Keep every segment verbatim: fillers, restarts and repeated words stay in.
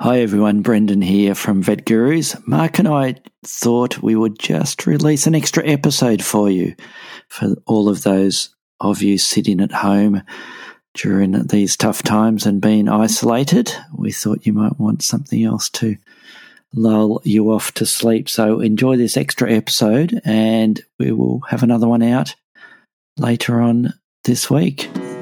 Hi everyone, Brendan here from Vet Gurus. Mark and I thought we would just release an extra episode for you, for all of those of you sitting at home during these tough times and being isolated. We thought you might want something else to lull you off to sleep. So enjoy this extra episode and we will have another one out later on this week.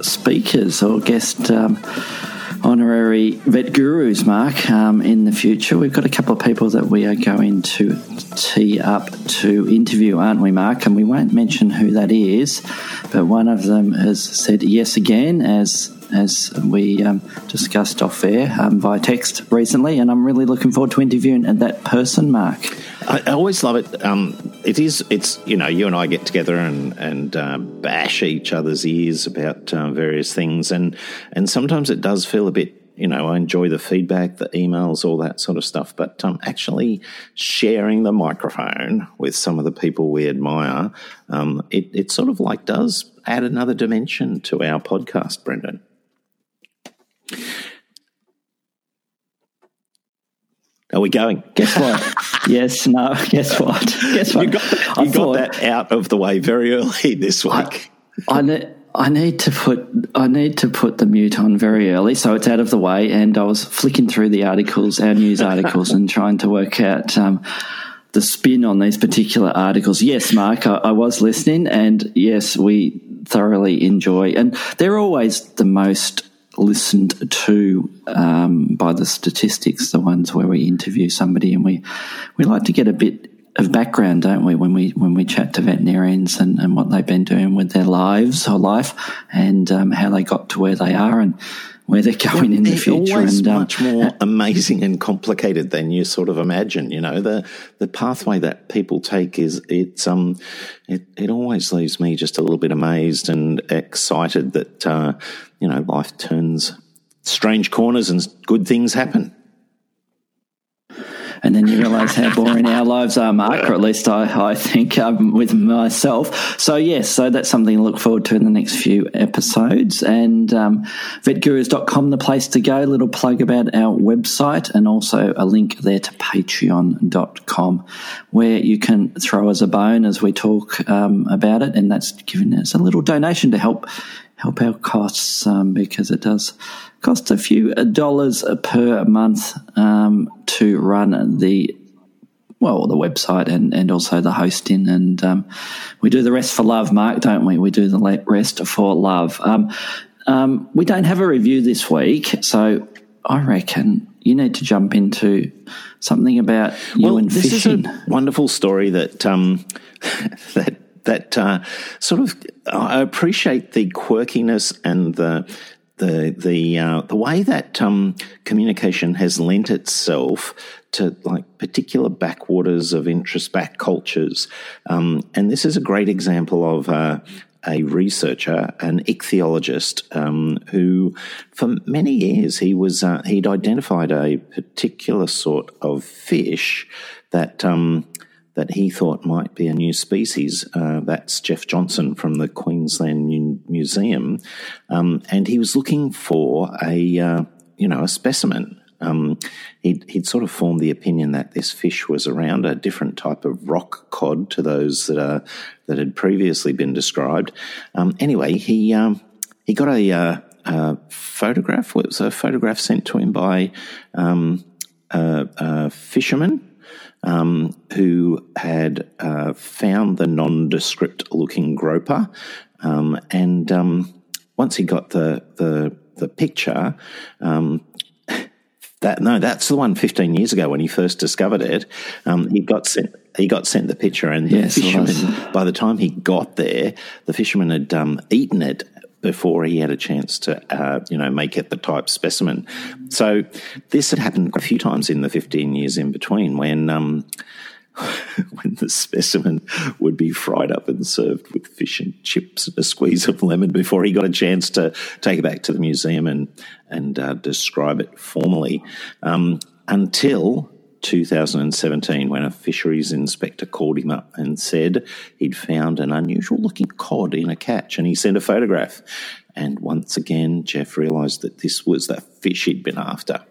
speakers or guest um, honorary vet gurus, Mark, um, in the future. We've got a couple of people that we are going to tee up to interview, aren't we, Mark? And we won't mention who that is, but one of them has said yes again, as as we um, discussed off air um, via text recently, and I'm really looking forward to interviewing that person, Mark. I, I always love it. Um, it is, it's, you know, you and I get together and, and uh, bash each other's ears about uh, various things, and, and sometimes it does feel a bit, you know, I enjoy the feedback, the emails, all that sort of stuff, but um, actually sharing the microphone with some of the people we admire, um, it, it sort of like does add another dimension to our podcast, Brendan. Are we going? Guess what? Yes, no, guess what? Guess what? You got that, you got thought, that out of the way very early this week. I, I, ne- I need to put I need to put the mute on very early, so it's out of the way, and I was flicking through the articles, our news articles, and trying to work out um, the spin on these particular articles. Yes, Mark, I, I was listening, and yes, we thoroughly enjoy, and they're always the most listened to um, by the statistics, the ones where we interview somebody, and we, we like to get a bit of background, don't we, when we when we chat to veterinarians and, and what they've been doing with their lives or life, and um, how they got to where they are and where they're going well, in they're the future. Always and um, much more uh, amazing and complicated than you sort of imagine. You know, the the pathway that people take is it's um it it always leaves me just a little bit amazed and excited that uh, you know, life turns strange corners and good things happen. And then you realise how boring our lives are, Mark, or at least I, I think um, with myself. So, yes, so that's something to look forward to in the next few episodes. And um, vet gurus dot com, the place to go, little plug about our website, and also a link there to patreon dot com where you can throw us a bone as we talk um, about it, and that's giving us a little donation to help help our costs um, because it does cost a few dollars per month um, to run the, well, the website and, and also the hosting. And um, we do the rest for love, Mark, don't we? We do the rest for love. Um, um, we don't have a review this week, so I reckon you need to jump into something about you well, and this fishing. This is a wonderful story that um, that That uh, sort of, I appreciate the quirkiness and the the the uh, the way that um, communication has lent itself to like particular backwaters of interest, back cultures, um, and this is a great example of uh, a researcher, an ichthyologist, um, who for many years he was uh, he'd identified a particular sort of fish that. Um, that he thought might be a new species. Uh, that's Jeff Johnson from the Queensland Mu- Museum. Um, and he was looking for a, uh, you know, a specimen. Um, he'd, he'd sort of formed the opinion that this fish was around a different type of rock cod to those that are, that had previously been described. Um, anyway, he um, he got a, uh, a photograph. It was a photograph sent to him by um, a, a fisherman, Um, who had uh, found the nondescript-looking grouper, um, and um, once he got the the, the picture, um, that no, that's the one fifteen years ago when he first discovered it. Um, he got sent he got sent the picture, and the yes, fisherman. By the time he got there, the fisherman had um, eaten it before he had a chance to, uh, you know, make it the type specimen. So this had happened a few times in the fifteen years in between when um, when the specimen would be fried up and served with fish and chips and a squeeze of lemon before he got a chance to take it back to the museum and, and uh, describe it formally, um, until two thousand seventeen, when a fisheries inspector called him up and said he'd found an unusual-looking cod in a catch, and he sent a photograph. And once again, Jeff realised that this was the fish he'd been after.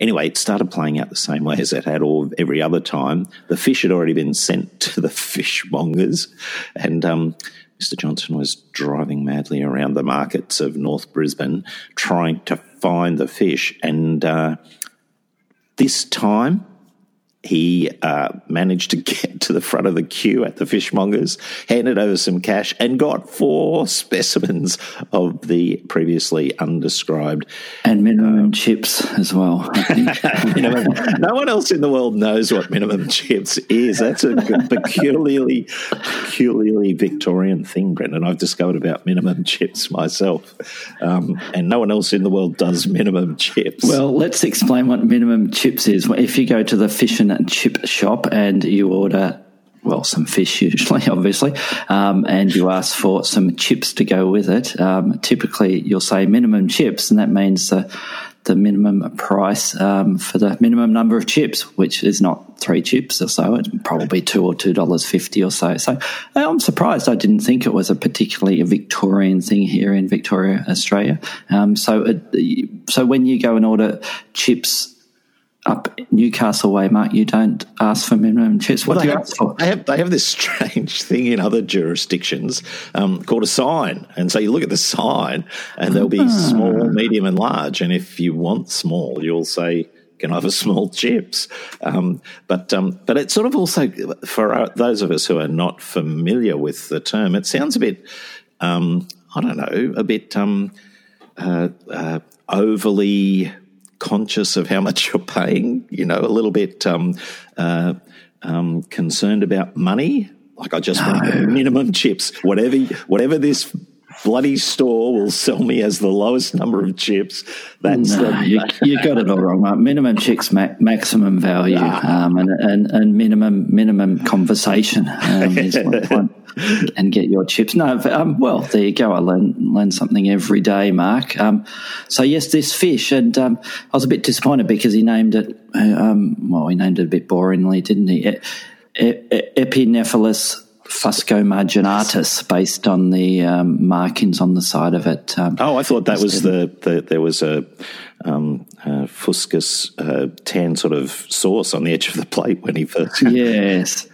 Anyway, it started playing out the same way as it had all every other time. The fish had already been sent to the fishmongers, and um, Mister Johnson was driving madly around the markets of North Brisbane trying to find the fish. And uh, this time, He uh, managed to get to the front of the queue at the fishmongers, handed over some cash, and got four specimens of the previously undescribed. And minimum um, chips as well, I think. minimum, no one else in the world knows what minimum chips is. That's a peculiarly, peculiarly Victorian thing, Brendan. I've discovered about minimum chips myself, um, and no one else in the world does minimum chips. Well, let's explain what minimum chips is. If you go to the fish and chip shop and you order, well, some fish usually, obviously, um, and you ask for some chips to go with it, um, typically you'll say minimum chips, and that means the, the minimum price um, for the minimum number of chips, which is not three chips or so. It's probably two or two dollars fifty or so. So I'm surprised. I didn't think it was a particularly a Victorian thing here in Victoria, Australia. Um, so, it, so when you go and order chips up Newcastle way, Mark, you don't ask for minimum chips. What well, do you have, ask for? They have, they have this strange thing in other jurisdictions um, called a sign. And so you look at the sign and there'll be ah. small, medium and large. And if you want small, you'll say, can I have a small chips? Um, but um, but it's sort of also, for our, those of us who are not familiar with the term, it sounds a bit, um, I don't know, a bit um, uh, uh, overly conscious of how much you're paying, you know, a little bit um, uh, um, concerned about money. Like, I just no. want the minimum chips. Whatever, whatever this bloody store will sell me as the lowest number of chips. That's no, the, you, you got it all wrong, Mark. Minimum chips, ma- maximum value, no. um, and, and and minimum minimum conversation um, is one point. And get your chips. No, um, well, there you go. I learn learn something every day, Mark. Um, so yes, this fish, and um, I was a bit disappointed because he named it. Um, well, he named it a bit boringly, didn't he? E- e- Epinephalus fusco marginatus, based on the um, markings on the side of it. Um, oh, I thought that was the, the there was a, um, a fuscous uh, tan sort of sauce on the edge of the plate when he first. Yes.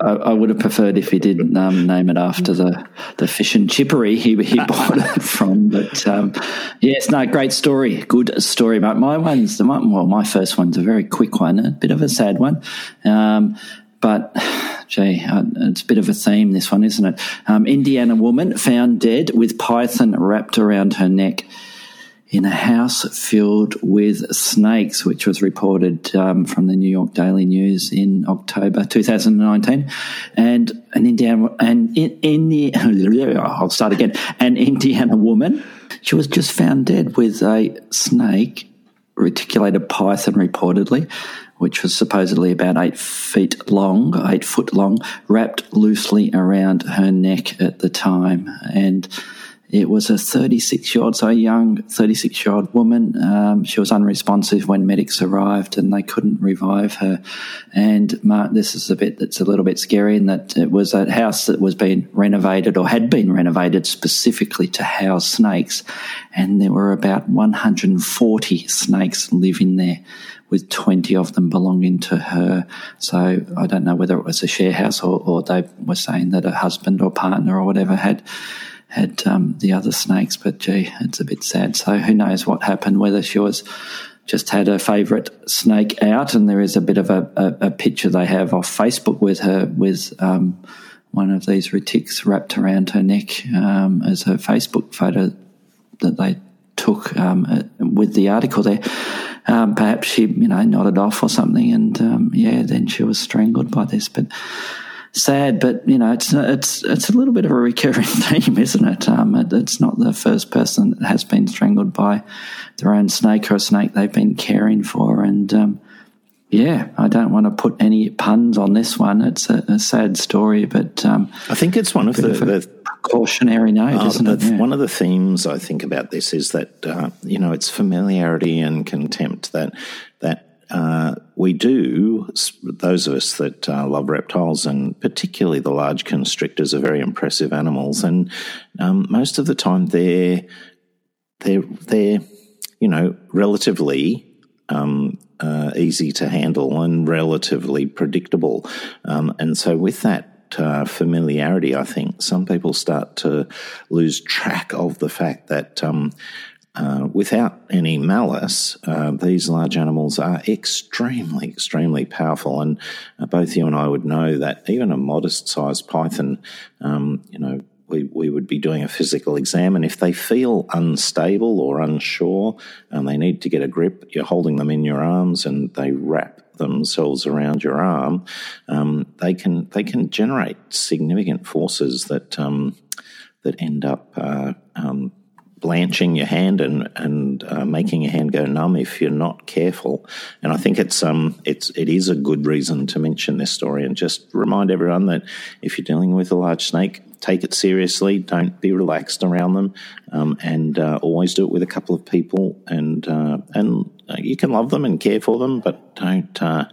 I would have preferred if he didn't um, name it after the, the fish and chippery he, he bought it from. But, um, yes, no, great story, good story. But my one's, the one, well, my first one's a very quick one, a bit of a sad one. Um, but, gee, it's a bit of a theme, this one, isn't it? Um, Indiana woman found dead with python wrapped around her neck in a house filled with snakes, which was reported um, from the New York Daily News in October two thousand nineteen, and an Indiana and in, in the I'll start again. An Indiana woman, she was just found dead with a snake, reticulated python reportedly, which was supposedly about eight feet long, eight foot long, wrapped loosely around her neck at the time, and it was a thirty-six-year-old, so a young thirty-six-year-old woman. Um, she was unresponsive when medics arrived and they couldn't revive her. And, Mark, this is a bit that's a little bit scary in that it was a house that was being renovated or had been renovated specifically to house snakes, and there were about one hundred forty snakes living there, with twenty of them belonging to her. So I don't know whether it was a share house or, or they were saying that her husband or partner or whatever had had um, the other snakes, but gee, it's a bit sad. So who knows what happened, whether she was just had her favourite snake out, and there is a bit of a, a, a picture they have off Facebook with her with um, one of these retics wrapped around her neck um, as her Facebook photo that they took um, with the article there. Um, perhaps she, you know, nodded off or something, and um, yeah, then she was strangled by this, but sad, but you know, it's it's it's a little bit of a recurring theme, isn't it? Um, it it's not the first person that has been strangled by their own snake or a snake they've been caring for, and um, yeah, I don't want to put any puns on this one. It's a, a sad story, but um, I think it's one of the, of the precautionary note, oh, isn't it? Yeah. One of the themes I think about this is that uh, you know, it's familiarity and contempt that that. Uh, we do, those of us that uh, love reptiles, and particularly the large constrictors, are very impressive animals, and um, most of the time they're they're they're you know relatively um, uh, easy to handle and relatively predictable, um, and so with that. Uh, familiarity, I think some people start to lose track of the fact that um, uh, without any malice, uh, these large animals are extremely, extremely powerful. And uh, both you and I would know that even a modest-sized python, um, you know, we, we would be doing a physical exam, and if they feel unstable or unsure and they need to get a grip, you're holding them in your arms and they wrap themselves around your arm, um, they can they can generate significant forces that um, that end up uh, um, blanching your hand and and uh, making your hand go numb if you're not careful. And I think it's um it's it is a good reason to mention this story and just remind everyone that if you're dealing with a large snake, take it seriously. Don't be relaxed around them, um, and uh, always do it with a couple of people. And uh, and uh, you can love them and care for them, but don't uh,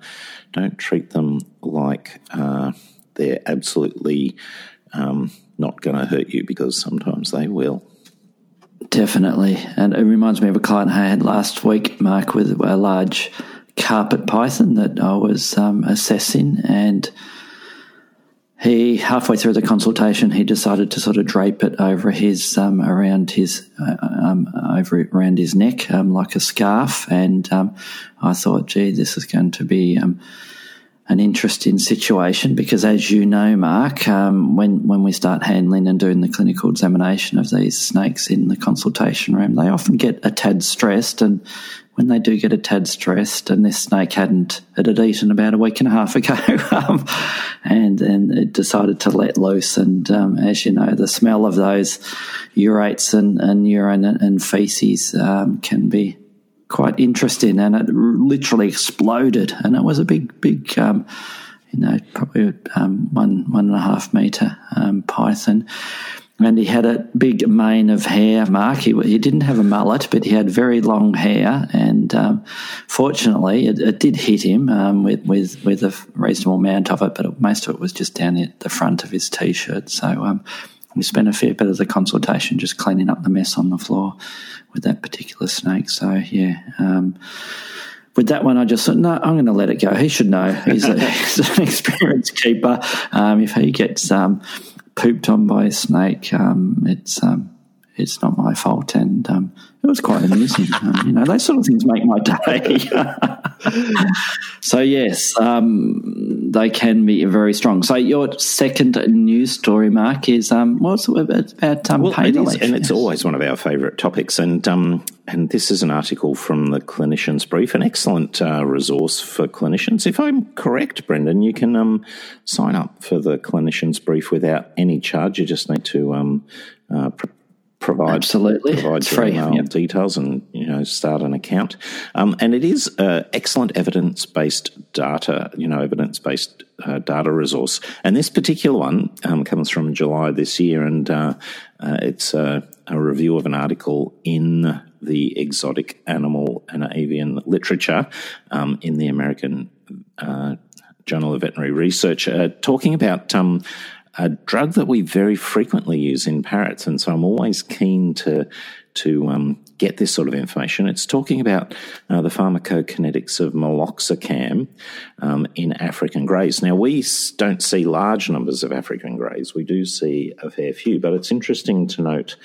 don't treat them like uh, they're absolutely um, not going to hurt you, because sometimes they will. Definitely, and it reminds me of a client I had last week, Mark, with a large carpet python that I was um, assessing, and. He, halfway through the consultation, he decided to sort of drape it over his, um, around his, uh, um, over around his neck, um, like a scarf. And, um, I thought, gee, this is going to be, um, an interesting situation, because as you know, Mark, um, when, when we start handling and doing the clinical examination of these snakes in the consultation room, they often get a tad stressed, and when they do get a tad stressed, and this snake hadn't, it had eaten about a week and a half ago, um, and then it decided to let loose, and um, as you know, the smell of those urates and, and urine and, and feces um, can be quite interesting, and it literally exploded, and it was a big, big, um, you know, probably um, one, one and a half metre um, python, and he had a big mane of hair, Mark. He, he didn't have a mullet, but he had very long hair, and um, fortunately, it, it did hit him um, with, with with a reasonable amount of it, but it, most of it was just down at the front of his T-shirt, so um, we spent a fair bit of the consultation just cleaning up the mess on the floor with that particular snake. So, yeah, um, with that one I just thought, no, I'm going to let it go. He should know. He's, a, he's an experienced keeper. Um, if he gets um, pooped on by a snake, um, it's um, it's not my fault. And um, it was quite amusing. um, you know, those sort of things make my day. So, yes, um, they can be very strong. So your second news story, Mark, is um, what's it about um, well, pain it is, and it's always one of our favourite topics. And um, and this is an article from the Clinician's Brief, an excellent uh, resource for clinicians. If I'm correct, Brendan, you can um, sign up for the Clinician's Brief without any charge. You just need to um, uh, prepare. Provide, Absolutely. Provide it's your free, email yep. details and, you know, start an account. Um, and it is uh, excellent evidence-based data, you know, evidence-based uh, data resource. And this particular one um, comes from July this year, and uh, uh, it's uh, a review of an article in the exotic animal and avian literature um, in the American uh, Journal of Veterinary Research, uh, talking about... Um, a drug that we very frequently use in parrots, and so I'm always keen to to um, get this sort of information. It's talking about uh, the pharmacokinetics of meloxicam um, in African greys. Now, we don't see large numbers of African greys. We do see a fair few, but it's interesting to note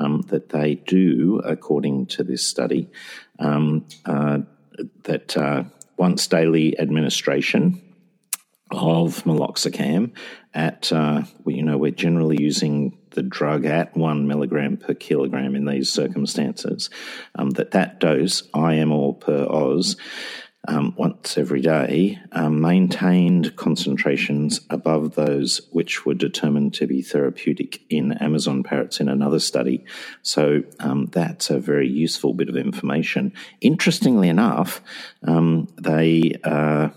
um, that they do, according to this study, um, uh, that uh, once daily administration of meloxicam at, uh, well, you know, we're generally using the drug at one milligram per kilogram in these circumstances, um, that that dose, I M or per Oz, um, once every day um, maintained concentrations above those which were determined to be therapeutic in Amazon parrots in another study. So um, that's a very useful bit of information. Interestingly enough, um, they uh,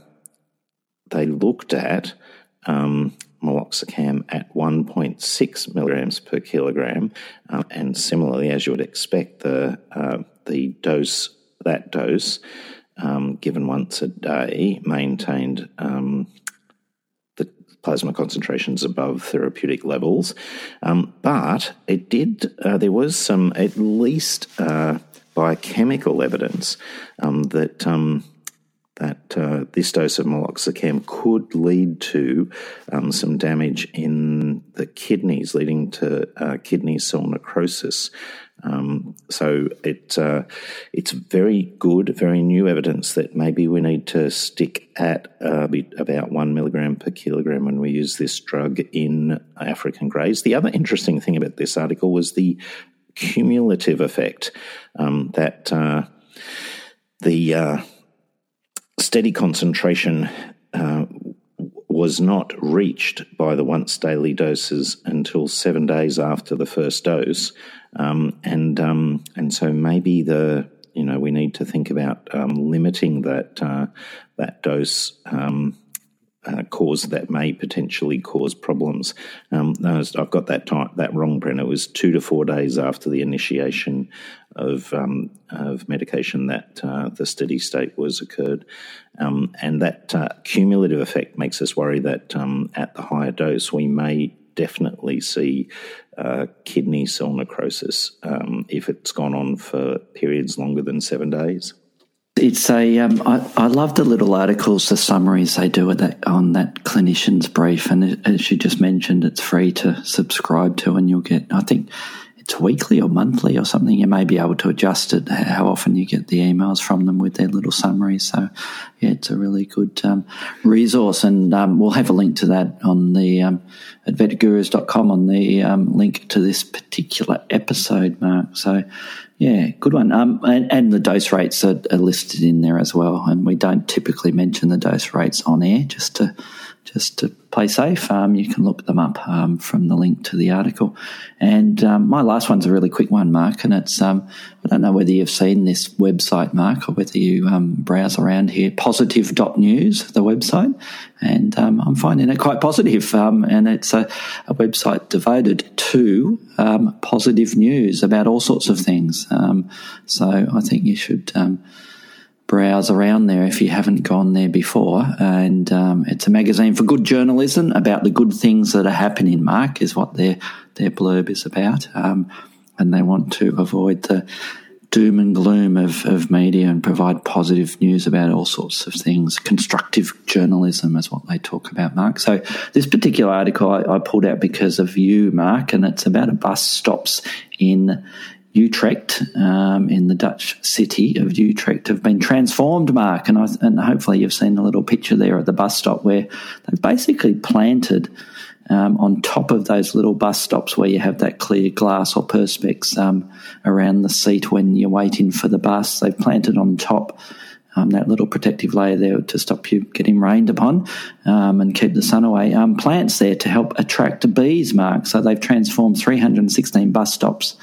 they looked at um, meloxicam at one point six milligrams per kilogram, um, and similarly, as you would expect, the uh, the dose that dose um, given once a day maintained um, the plasma concentrations above therapeutic levels, um, but it did. Uh, there was some, at least, uh, biochemical evidence um, that. Um, that uh, this dose of meloxicam could lead to um, some damage in the kidneys, leading to uh, kidney cell necrosis. Um, so it uh, it's very good, very new evidence that maybe we need to stick at uh, about one milligram per kilogram when we use this drug in African greys. The other interesting thing about this article was the cumulative effect um, that uh, the... Uh, Steady concentration uh, was not reached by the once-daily doses until seven days after the first dose, um, and um, and so maybe the you know we need to think about um, limiting that uh, that dose um, uh, cause that may potentially cause problems. Um, no, I've got that time, that wrong, Brenna. It was two to four days after the initiation of um, of medication that uh, the steady state was occurred. Um, and that uh, cumulative effect makes us worry that um, at the higher dose we may definitely see uh, kidney cell necrosis um, if it's gone on for periods longer than seven days. It's a. Um, I, I love the little articles, the summaries they do at that, on that Clinician's Brief, and as you just mentioned, it's free to subscribe to, and you'll get, I think, it's weekly or monthly or something. You may be able to adjust it how often you get the emails from them with their little summaries. So, yeah, it's a really good um, resource, and um, we'll have a link to that on the um, at vet gurus dot com on the um, link to this particular episode, Mark. So, yeah, good one. Um, and, and the dose rates are, are listed in there as well, and we don't typically mention the dose rates on air just to. Just to play safe, um, you can look them up um, from the link to the article. And um, my last one's a really quick one, Mark, and it's, um, I don't know whether you've seen this website, Mark, or whether you um, browse around here, positive dot news, the website, and um, I'm finding it quite positive. Um, and it's a, a website devoted to um, positive news about all sorts of things. Um, so I think you should... Um, browse around there if you haven't gone there before, and um, it's a magazine for good journalism about the good things that are happening, Mark, is what their their blurb is about, um, and they want to avoid the doom and gloom of, of media and provide positive news about all sorts of things. Constructive journalism is what they talk about, Mark. So this particular article I, I pulled out because of you, Mark, and it's about a bus stops in Utrecht, um, in the Dutch city of Utrecht, have been transformed, Mark, and, I, and hopefully you've seen a little picture there at the bus stop where they've basically planted um, on top of those little bus stops where you have that clear glass or perspex um, around the seat when you're waiting for the bus. They've planted on top um, that little protective layer there to stop you getting rained upon um, and keep the sun away. Um, plants there to help attract bees, Mark. So they've transformed three hundred sixteen bus stops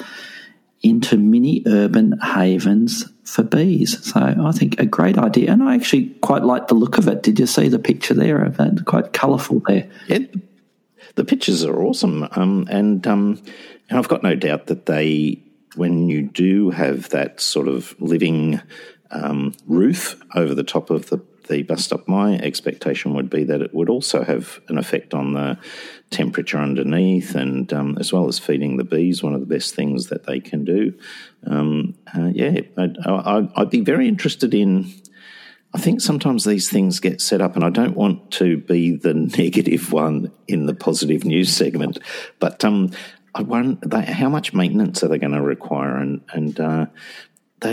into mini urban havens for bees. So I think a great idea, and I actually quite like the look of it. Did you see the picture there of it? Quite colourful there. Yeah, the pictures are awesome, um, and um, and I've got no doubt that they, when you do have that sort of living um, roof over the top of the the bus stop, my expectation would be that it would also have an effect on the temperature underneath, and um, as well as feeding the bees, one of the best things that they can do. Um, uh, yeah, I'd, I'd be very interested in, I think sometimes these things get set up, and I don't want to be the negative one in the positive news segment, but um, I wonder how much maintenance are they going to require, and, and uh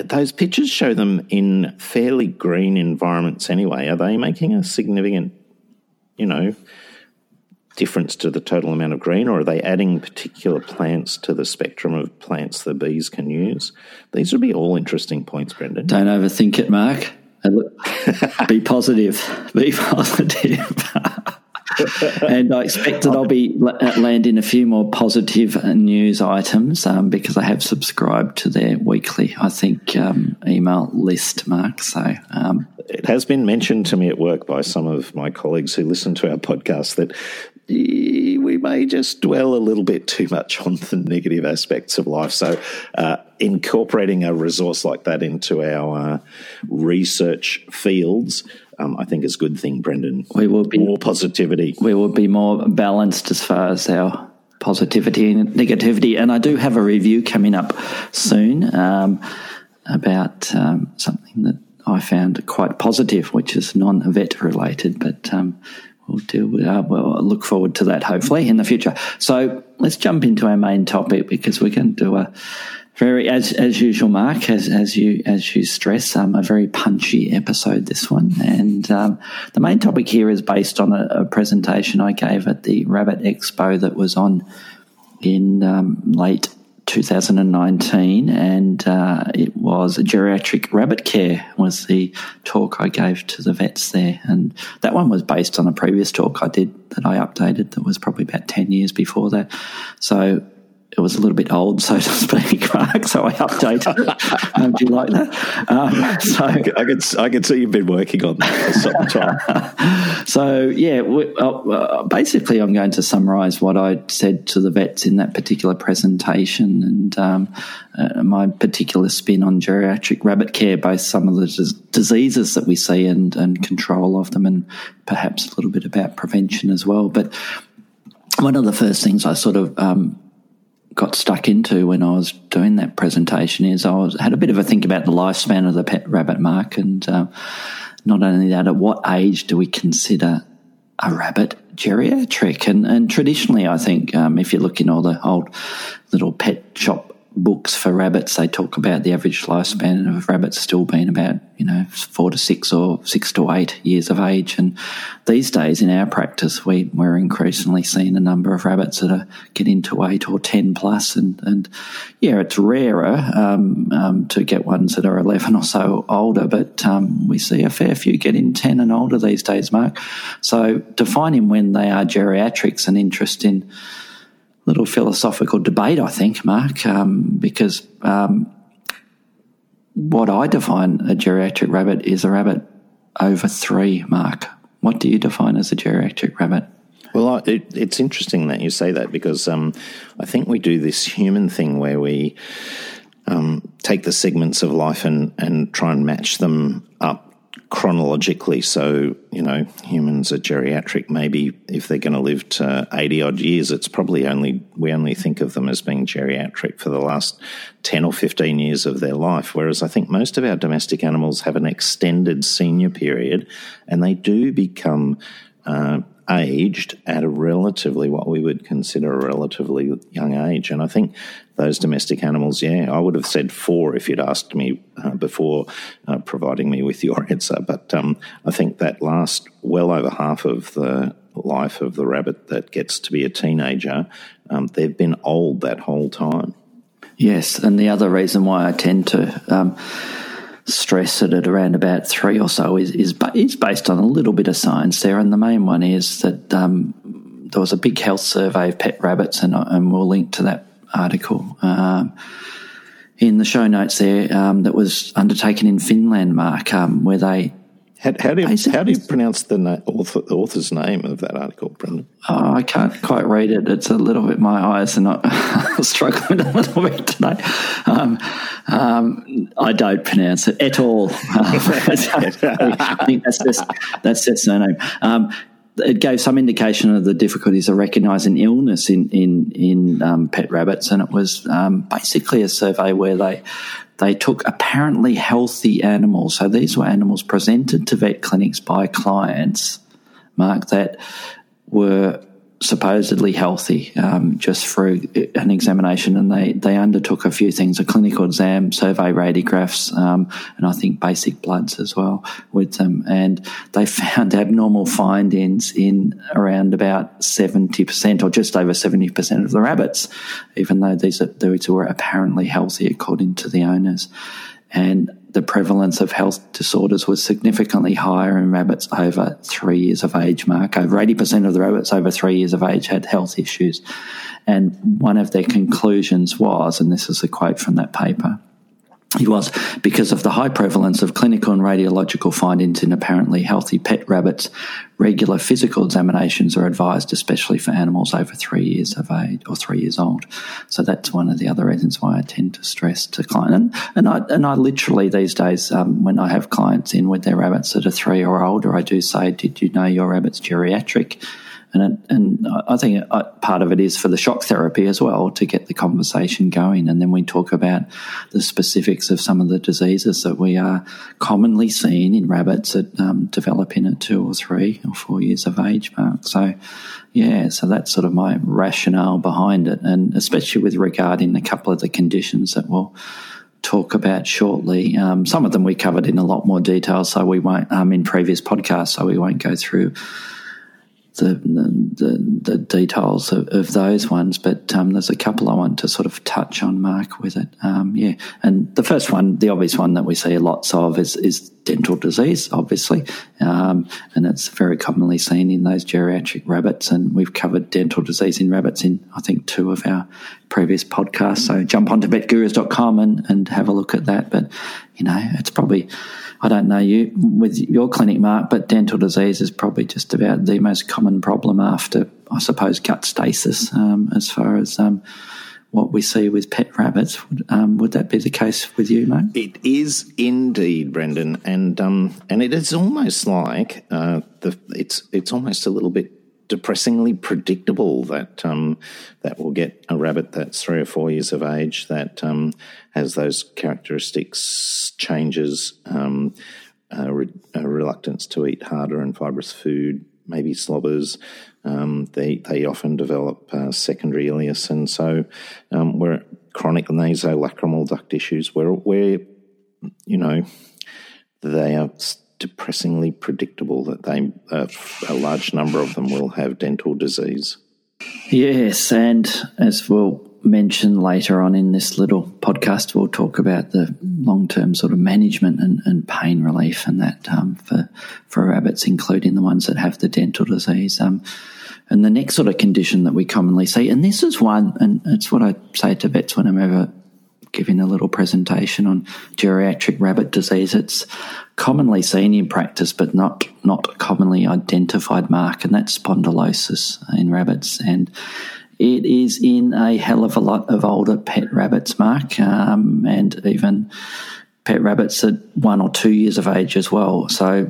those pictures show them in fairly green environments anyway. Are they making a significant, you know, difference to the total amount of green, or are they adding particular plants to the spectrum of plants the bees can use? These would be all interesting points, Brendan. Don't overthink it, Mark. And look, be positive. Be positive. And I expect that I'll be landing a few more positive news items um, because I have subscribed to their weekly, I think, um, email list, Mark. So um, it has been mentioned to me at work by some of my colleagues who listen to our podcast that we may just dwell a little bit too much on the negative aspects of life. So uh, incorporating a resource like that into our uh, research fields Um, I think it's a good thing, Brendan. We will be more positivity. We will be more balanced as far as our positivity and negativity. And I do have a review coming up soon um, about um, something that I found quite positive, which is non-vet related. But um, we'll do. Uh, we'll look forward to that hopefully in the future. So let's jump into our main topic because we can do a very, as as usual, Mark, as as you as you stress, um, a very punchy episode, this one. And um, the main topic here is based on a, a presentation I gave at the Rabbit Expo that was on in um, late two thousand nineteen, and uh, it was geriatric rabbit care was the talk I gave to the vets there. And that one was based on a previous talk I did that I updated that was probably about ten years before that. So it was a little bit old, so to speak, Mark, so I updated it. um, do you like that? Um, so I could, I could see you've been working on that for some time. So, yeah, we, uh, basically I'm going to summarise what I said to the vets in that particular presentation and um, uh, my particular spin on geriatric rabbit care, both some of the dis- diseases that we see and, and control of them, and perhaps a little bit about prevention as well. But one of the first things I sort of um, – got stuck into when I was doing that presentation is I was, had a bit of a think about the lifespan of the pet rabbit, Mark, and uh, not only that, at what age do we consider a rabbit geriatric? And, and traditionally, I think, um, if you look in all the old little pet shop books for rabbits, they talk about the average lifespan of rabbits still being about, you know, four to six or six to eight years of age. And these days in our practice, we, we're increasingly seeing a number of rabbits that are getting to eight or ten plus. And, and yeah, it's rarer um, um, to get ones that are eleven or so older, but um, we see a fair few getting ten and older these days, Mark. So defining when they are geriatrics, an interest in little philosophical debate, I think, Mark, um, because um, what I define a geriatric rabbit is a rabbit over three, Mark. What do you define as a geriatric rabbit? Well, it, it's interesting that you say that because um, I think we do this human thing where we um, take the segments of life and, and try and match them up chronologically. So, you know, humans are geriatric maybe if they're going to live to eighty odd years. It's probably only we only think of them as being geriatric for the last ten or fifteen years of their life, whereas I think most of our domestic animals have an extended senior period and they do become uh, aged at a relatively, what we would consider a relatively young age. And I think those domestic animals, yeah, I would have said four if you'd asked me uh, before uh, providing me with your answer. But um, I think that lasts well over half of the life of the rabbit that gets to be a teenager. Um, they've been old that whole time. Yes, and the other reason why I tend to um, stress it at around about three or so is, is, is based on a little bit of science there, and the main one is that um, there was a big health survey of pet rabbits, and, and we'll link to that article um, in the show notes there um, that was undertaken in Finland, Mark, um, where they... How, how, do you, how do you pronounce the, na- author, the author's name of that article, Brendan? Oh, I can't quite read it. It's a little bit... My eyes are not struggling a little bit today. Um, um, I don't pronounce it at all. I think that's just, that's just surname. Um It gave some indication of the difficulties of recognising illness in in in um, pet rabbits, and it was um, basically a survey where they they took apparently healthy animals. So these were animals presented to vet clinics by clients, Mark, that were supposedly healthy um, just through an examination, and they, they undertook a few things, a clinical exam, survey radiographs, um, and I think basic bloods as well with them, and they found abnormal findings in around about seventy percent or just over seventy percent of the rabbits, even though these, these were apparently healthy according to the owners. and the prevalence of health disorders was significantly higher in rabbits over three years of age mark. Over eighty percent of the rabbits over three years of age had health issues. And one of their conclusions was, and this is a quote from that paper, it was, because of the high prevalence of clinical and radiological findings in apparently healthy pet rabbits, regular physical examinations are advised, especially for animals over three years of age or three years old. So that's one of the other reasons why I tend to stress to clients. And, and, I, and I literally these days, um, when I have clients in with their rabbits that are three or older, I do say, did you know your rabbit's geriatric? And it, and I think part of it is for the shock therapy as well, to get the conversation going. And then we talk about the specifics of some of the diseases that we are commonly seeing in rabbits that um, develop in at two or three or four years of age mark. So, yeah, so that's sort of my rationale behind it, and especially with regarding a couple of the conditions that we'll talk about shortly. Um, some of them we covered in a lot more detail, so we won't um, in previous podcasts, so we won't go through The, the the details of, of those ones, but um, there's a couple I want to sort of touch on, Mark, with it. Um, yeah, and the first one, the obvious one that we see lots of is, is dental disease, obviously, um, and it's very commonly seen in those geriatric rabbits, and we've covered dental disease in rabbits in, I think, two of our previous podcasts, so jump onto vet gurus dot com and, and have a look at that. But, you know, it's probably... I don't know you with your clinic, Mark, but dental disease is probably just about the most common problem after, I suppose, gut stasis, um, as far as um, what we see with pet rabbits. Um, would that be the case with you, Mark? It is indeed, Brendan, and um, and it is almost like uh, the it's it's almost a little bit depressingly predictable that um, that we'll get a rabbit that's three or four years of age that um, has those characteristics, changes, um, a, re- a reluctance to eat harder and fibrous food, maybe slobbers. Um, they they often develop uh, secondary ileus, and so um, we're chronic nasolacrimal duct issues. Where where you know they are. St- depressingly predictable that they uh, a large number of them will have dental disease. Yes, and as we'll mention later on in this little podcast, we'll talk about the long-term sort of management and, and pain relief and that um, for, for rabbits, including the ones that have the dental disease. Um, and the next sort of condition that we commonly see, and this is one, and it's what I say to vets when I'm ever giving a little presentation on geriatric rabbit disease. It's commonly seen in practice but not not commonly identified, Mark, and that's spondylosis in rabbits. And it is in a hell of a lot of older pet rabbits, Mark, um, and even pet rabbits at one or two years of age as well. So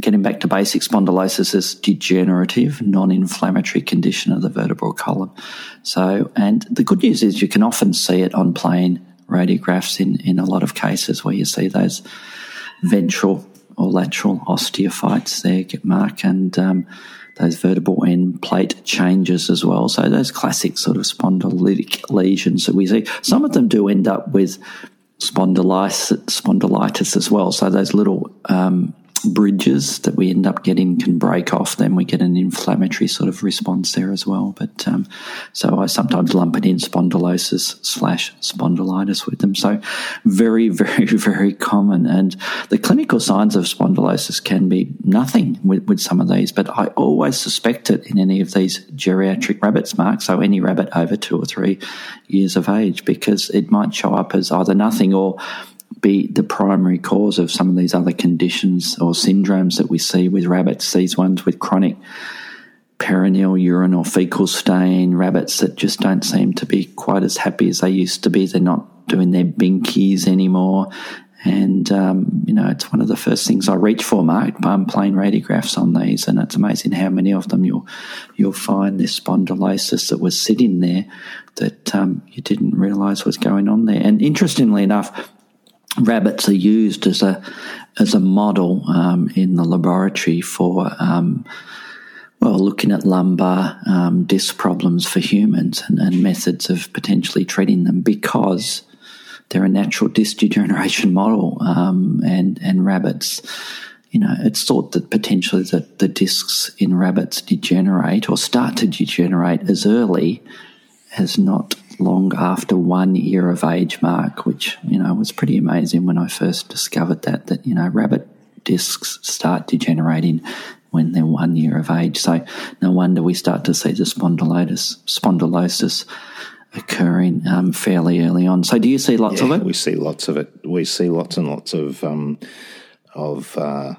getting back to basic, spondylosis is degenerative, non-inflammatory condition of the vertebral column. So, and the good news is you can often see it on plain radiographs in, in a lot of cases where you see those ventral or lateral osteophytes there, Mark, and um, those vertebral end plate changes as well. So those classic sort of spondylytic lesions that we see, some of them do end up with spondylitis, spondylitis as well. So those little um, bridges that we end up getting can break off, then we get an inflammatory sort of response there as well. But um, so I sometimes lump it in spondylosis slash spondylitis with them. So very, very, very common. And the clinical signs of spondylosis can be nothing with, with some of these, but I always suspect it in any of these geriatric rabbits, Mark, so any rabbit over two or three years of age, because it might show up as either nothing or be the primary cause of some of these other conditions or syndromes that we see with rabbits, these ones with chronic perineal urine or fecal stain, rabbits that just don't seem to be quite as happy as they used to be. They're not doing their binkies anymore. And, um, you know, it's one of the first things I reach for, Mark, um, plain radiographs on these, and it's amazing how many of them you'll you'll find this spondylosis that was sitting there that um, you didn't realise was going on there. And interestingly enough, rabbits are used as a as a model um, in the laboratory for um, well looking at lumbar um, disc problems for humans and, and methods of potentially treating them, because they're a natural disc degeneration model, um, and and rabbits. You know, it's thought that potentially that the discs in rabbits degenerate or start to degenerate as early as not long after one year of age mark, which, you know, was pretty amazing when I first discovered that, that, you know, rabbit discs start degenerating when they're one year of age. So no wonder we start to see the spondylitis, spondylosis occurring um, fairly early on. So do you see lots yeah, of it? We see lots of it. We see lots and lots of um, of uh,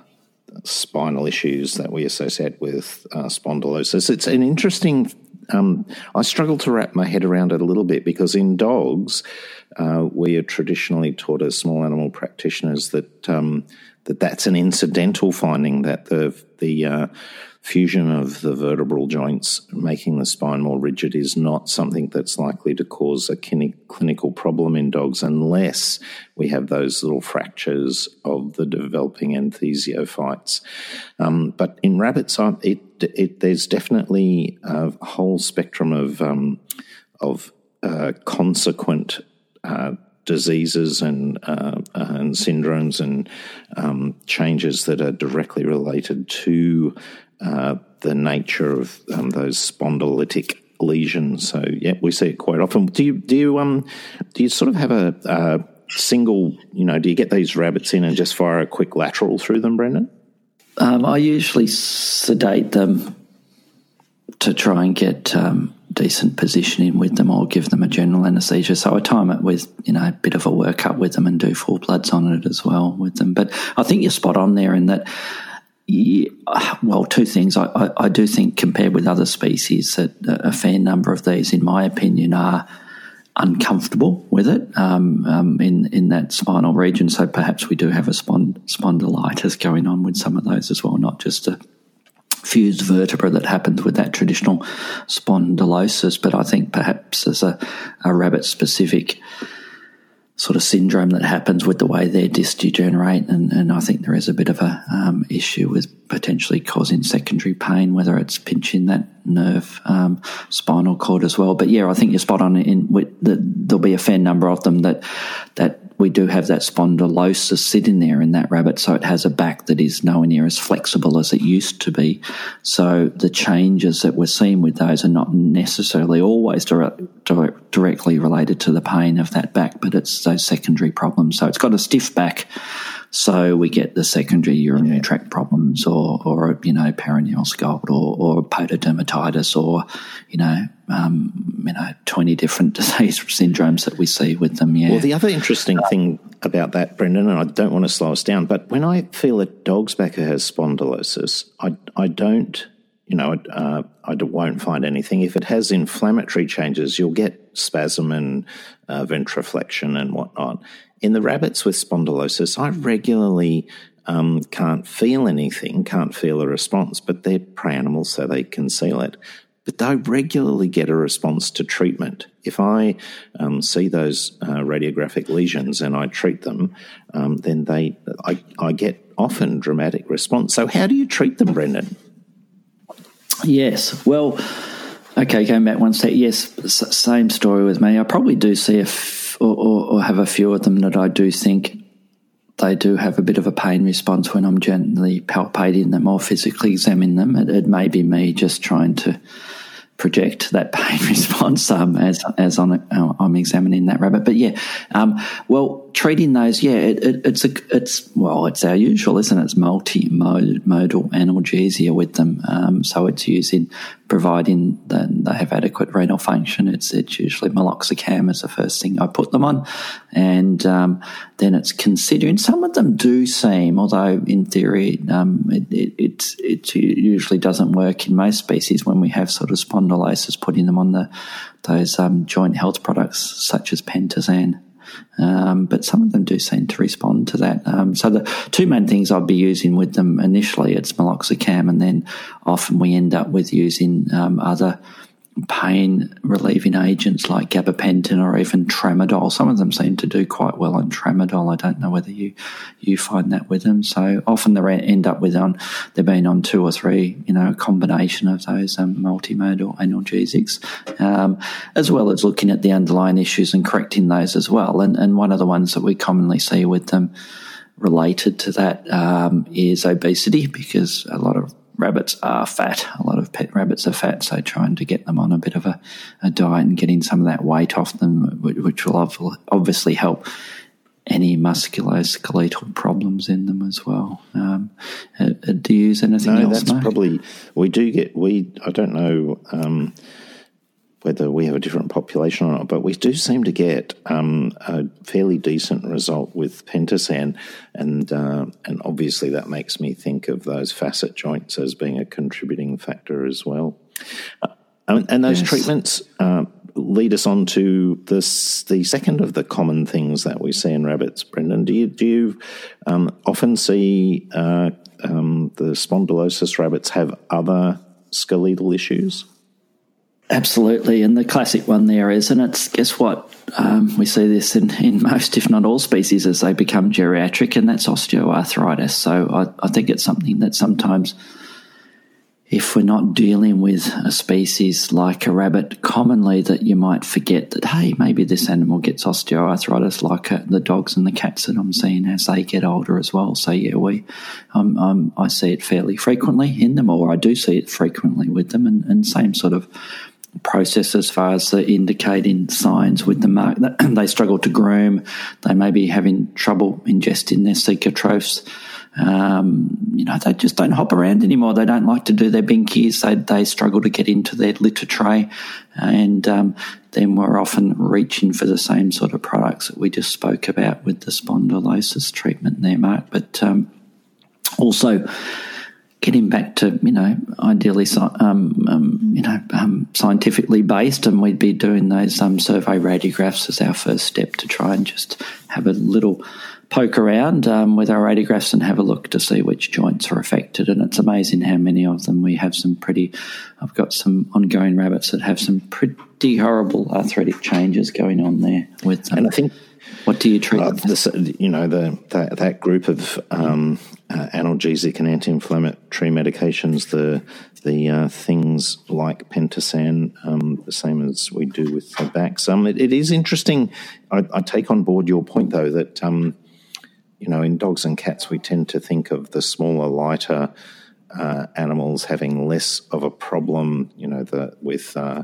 spinal issues that we associate with uh, spondylosis. It's an interesting um, – I struggle to wrap my head around it a little bit because in dogs uh, we are traditionally taught as small animal practitioners that um, – that that's an incidental finding, that the the uh, fusion of the vertebral joints making the spine more rigid is not something that's likely to cause a clinic, clinical problem in dogs unless we have those little fractures of the developing enthesiophytes. Um, but in rabbits, it, it, there's definitely a whole spectrum of, um, of uh, consequent uh diseases and uh, and syndromes and um, changes that are directly related to uh, the nature of um, those spondylitic lesions. So yeah, we see it quite often. Do you do you um do you sort of have a, a single? You know, do you get these rabbits in and just fire a quick lateral through them, Brendan? Um, I usually sedate them to try and get Um, decent positioning with them, or give them a general anaesthesia. So I time it with, you know, a bit of a workup with them and do full bloods on it as well with them. But I think you're spot on there in that, yeah, well, two things. I, I, I do think compared with other species that a fair number of these, in my opinion, are uncomfortable with it um, um, in, in that spinal region. So perhaps we do have a spond- spondylitis going on with some of those as well, not just a fused vertebra that happens with that traditional spondylosis, but I think perhaps there's a, a rabbit-specific sort of syndrome that happens with the way their discs degenerate, and, and I think there is a bit of a um, issue with potentially causing secondary pain, whether it's pinching that nerve um, spinal cord as well. But yeah, I think you're spot on. In with the, there'll be a fair number of them that that we do have that spondylosis sitting there in that rabbit, so it has a back that is nowhere near as flexible as it used to be. So the changes that we're seeing with those are not necessarily always direct, direct, directly related to the pain of that back, but it's those secondary problems. So it's got a stiff back, so we get the secondary urinary yeah. tract problems, or, or you know, perineal scald, or, or pododermatitis, or you know, um, you know, twenty different disease syndromes that we see with them. Yeah. Well, the other interesting uh, thing about that, Brendan, and I don't want to slow us down, but when I feel a dog's back has spondylosis, I I don't, you know, uh, I won't find anything. If it has inflammatory changes, you'll get spasm and uh, ventroflexion and whatnot. In the rabbits with spondylosis, I regularly um, can't feel anything, can't feel a response, but they're prey animals, so they conceal it. But I regularly get a response to treatment. If I um, see those uh, radiographic lesions and I treat them, um, then they, I, I get often dramatic response. So how do you treat them, Brendan? Yes, well, okay, going back one step, yes, same story with me. I probably do see a f- Or, or, or have a few of them that I do think they do have a bit of a pain response when I'm gently palpating them or physically examining them. It, it may be me just trying to project that pain response um, as as I'm, uh, I'm examining that rabbit. But yeah, um, well, treating those, yeah, it, it, it's a, it's well, it's our usual, isn't it? It's multi-modal analgesia with them. Um, so it's using, providing that they have adequate renal function, it's it's usually meloxicam is the first thing I put them on. And um, then it's considering, some of them do seem, although in theory um, it, it, it, it usually doesn't work in most species when we have sort of spondylosis, putting them on the those um, joint health products such as pentosan. Um, but some of them do seem to respond to that. Um, so the two main things I'd be using with them initially, it's meloxicam, and then often we end up with using um, other pain-relieving agents like gabapentin or even tramadol. Some of them seem to do quite well on tramadol. I don't know whether you, you find that with them. So often they end up with on they've been on two or three, you know, a combination of those um, multimodal analgesics, um, as well as looking at the underlying issues and correcting those as well. And, and one of the ones that we commonly see with them related to that um, is obesity, because a lot of rabbits are fat. A lot of pet rabbits are fat, so trying to get them on a bit of a, a diet and getting some of that weight off them, which will obviously help any musculoskeletal problems in them as well. Um, uh, do you use anything no, else? No, that's probably we do get we. I don't know um, whether we have a different population or not, but we do seem to get um, a fairly decent result with pentosan, and uh, and obviously that makes me think of those facet joints as being a contributing factor as well. Uh, and, and those yes. treatments. Uh, lead us on to this, the second of the common things that we see in rabbits, Brendan. Do you do you um, often see uh, um, the spondylosis rabbits have other skeletal issues? Absolutely, and the classic one there is, and it's, guess what, um, we see this in, in most, if not all, species as they become geriatric, and that's osteoarthritis. So I, I think it's something that sometimes, if we're not dealing with a species like a rabbit, commonly that you might forget that, hey, maybe this animal gets osteoarthritis like uh, the dogs and the cats that I'm seeing as they get older as well. So, yeah, we, um, um, I see it fairly frequently in them, or I do see it frequently with them, and, and same sort of process as far as the indicating signs with the mark. They struggle to groom. They may be having trouble ingesting their secotrophs. Um, you know, they just don't hop around anymore. They don't like to do their binkies. They, they struggle to get into their litter tray. And um, then we're often reaching for the same sort of products that we just spoke about with the spondylosis treatment there, Mark. But um, also getting back to, you know, ideally, um, um, you know, um, scientifically based, and we'd be doing those um, survey radiographs as our first step to try and just have a little poke around um, with our radiographs and have a look to see which joints are affected. And it's amazing how many of them we have some pretty, I've got some ongoing rabbits that have some pretty horrible arthritic changes going on there with them. And I think, what do you treat? Uh, this, you know, the that, that group of um, uh, analgesic and anti-inflammatory medications, the the uh, things like pentosan, um, the same as we do with the backs. Um, it, it is interesting. I, I take on board your point, though, that um, you know, in dogs and cats, we tend to think of the smaller, lighter uh, animals having less of a problem, you know, the, with uh,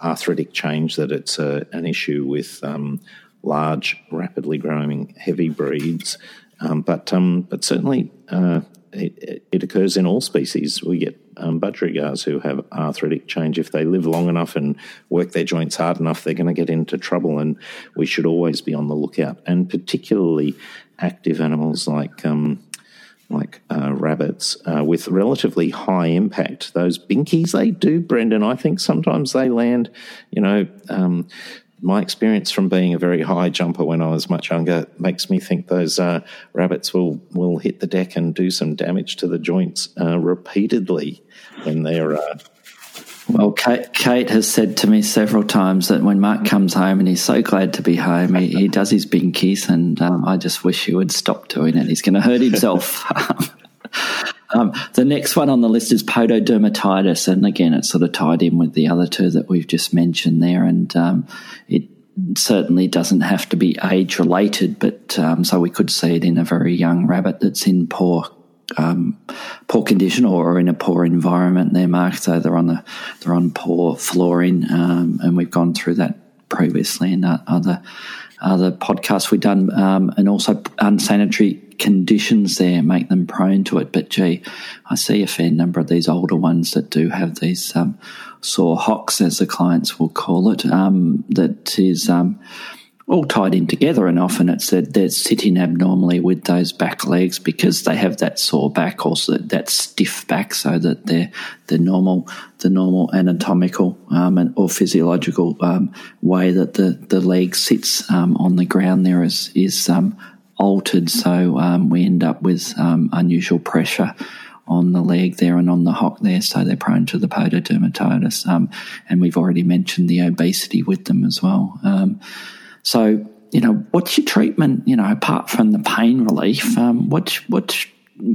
arthritic change, that it's a, an issue with um, large, rapidly growing, heavy breeds. Um, but um, but certainly uh, it, it occurs in all species. We get um, budgerigars who have arthritic change. If they live long enough and work their joints hard enough, they're going to get into trouble, and we should always be on the lookout, and particularly active animals like um, like uh, rabbits uh, with relatively high impact. Those binkies they do, Brendan, I think sometimes they land, you know, um, my experience from being a very high jumper when I was much younger makes me think those uh, rabbits will, will hit the deck and do some damage to the joints uh, repeatedly when they're... Uh, Well, Kate, Kate has said to me several times that when Mark comes home, and he's so glad to be home, he, he does his binkies, and um, I just wish he would stop doing it. He's going to hurt himself. um, the next one on the list is pododermatitis, and again, it's sort of tied in with the other two that we've just mentioned there, and um, it certainly doesn't have to be age-related, but um, so we could see it in a very young rabbit that's in poor Um, poor condition or in a poor environment there, Mark. So they're on the they're on poor flooring, um, and we've gone through that previously in other other podcasts we've done, um, and also unsanitary conditions there make them prone to it. But gee, I see a fair number of these older ones that do have these um, sore hocks, as the clients will call it. Um, that is. Um, all tied in together, and often it's that they're sitting abnormally with those back legs because they have that sore back, also that, that stiff back, so that they're the normal the normal anatomical um, and or physiological um, way that the, the leg sits um, on the ground there is, is um, altered, so um, we end up with um, unusual pressure on the leg there and on the hock there, so they're prone to the pododermatitis. Um, and we've already mentioned the obesity with them as well. Um So, you know, what's your treatment, you know, apart from the pain relief, um, what, what,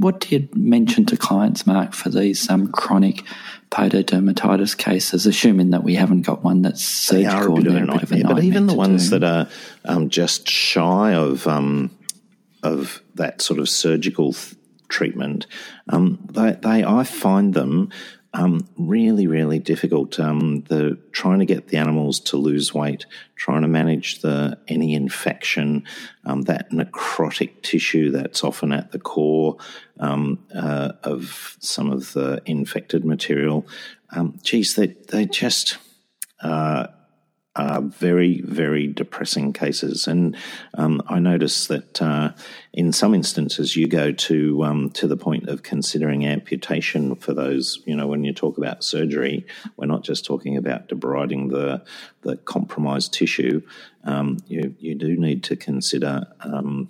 what do you mention to clients, Mark, for these um, chronic pododermatitis cases, assuming that we haven't got one that's surgical? They are a bit, and of, a bit of a nightmare. But even the ones do. that are um, just shy of um, of that sort of surgical th- treatment, um, they, they I find them um, really, really difficult. Um, the trying to get the animals to lose weight, trying to manage the any infection, um, that necrotic tissue that's often at the core um, uh, of some of the infected material. Um, geez, they they just. Uh, are very, very depressing cases. And um, I notice that uh, in some instances you go to um, to the point of considering amputation for those, you know, when you talk about surgery, we're not just talking about debriding the the compromised tissue. Um, you, you do need to consider um,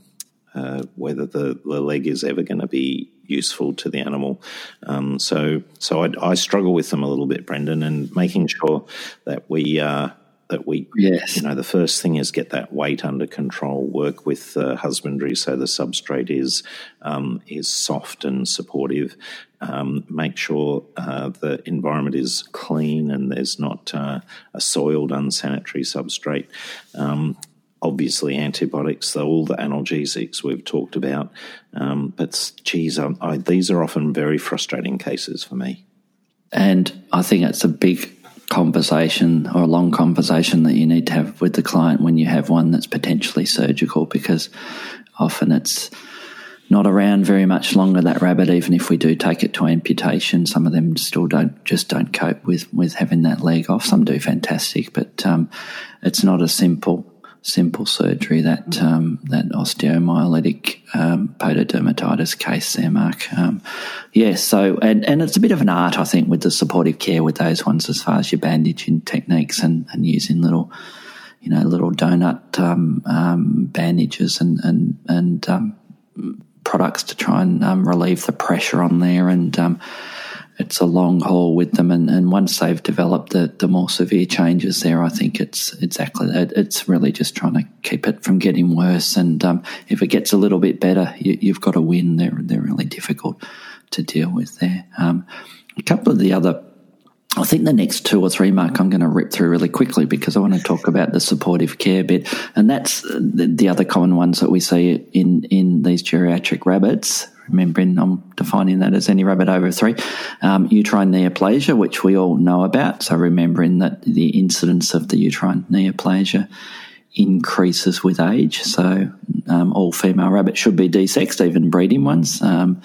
uh, whether the, the leg is ever going to be useful to the animal. Um, so so I, I struggle with them a little bit, Brendan, and making sure that we... Uh, That we, yes. you know, the first thing is get that weight under control. Work with uh, husbandry so the substrate is um, is soft and supportive. Um, make sure uh, the environment is clean and there's not uh, a soiled, unsanitary substrate. Um, obviously, antibiotics, though, all the analgesics we've talked about. Um, but geez, I, I, these are often very frustrating cases for me. And I think it's a big conversation or a long conversation that you need to have with the client when you have one that's potentially surgical, because often it's not around very much longer, that rabbit. Even if we do take it to amputation, some of them still don't just don't cope with with having that leg off. Some do fantastic, but um, it's not a simple simple surgery, that um, that osteomyelitic um, pododermatitis case there, Mark. Um, yeah, so, and, and it's a bit of an art, I think, with the supportive care with those ones, as far as your bandaging techniques and, and using little, you know, little donut um, um, bandages and, and, and um, products to try and um, relieve the pressure on there. And um, it's a long haul with them. And, and once they've developed the, the more severe changes there, I think it's exactly it, it's really just trying to keep it from getting worse. And um, if it gets a little bit better, you, you've got to win. They're, they're really difficult to deal with there. Um, a couple of the other, I think the next two or three, Mark, I'm going to rip through really quickly because I want to talk about the supportive care bit. And that's the, the other common ones that we see in, in these geriatric rabbits. Remembering I'm defining that as any rabbit over three, um, uterine neoplasia, which we all know about. So remembering that the incidence of the uterine neoplasia increases with age. So um, all female rabbits should be desexed, even breeding ones. Um,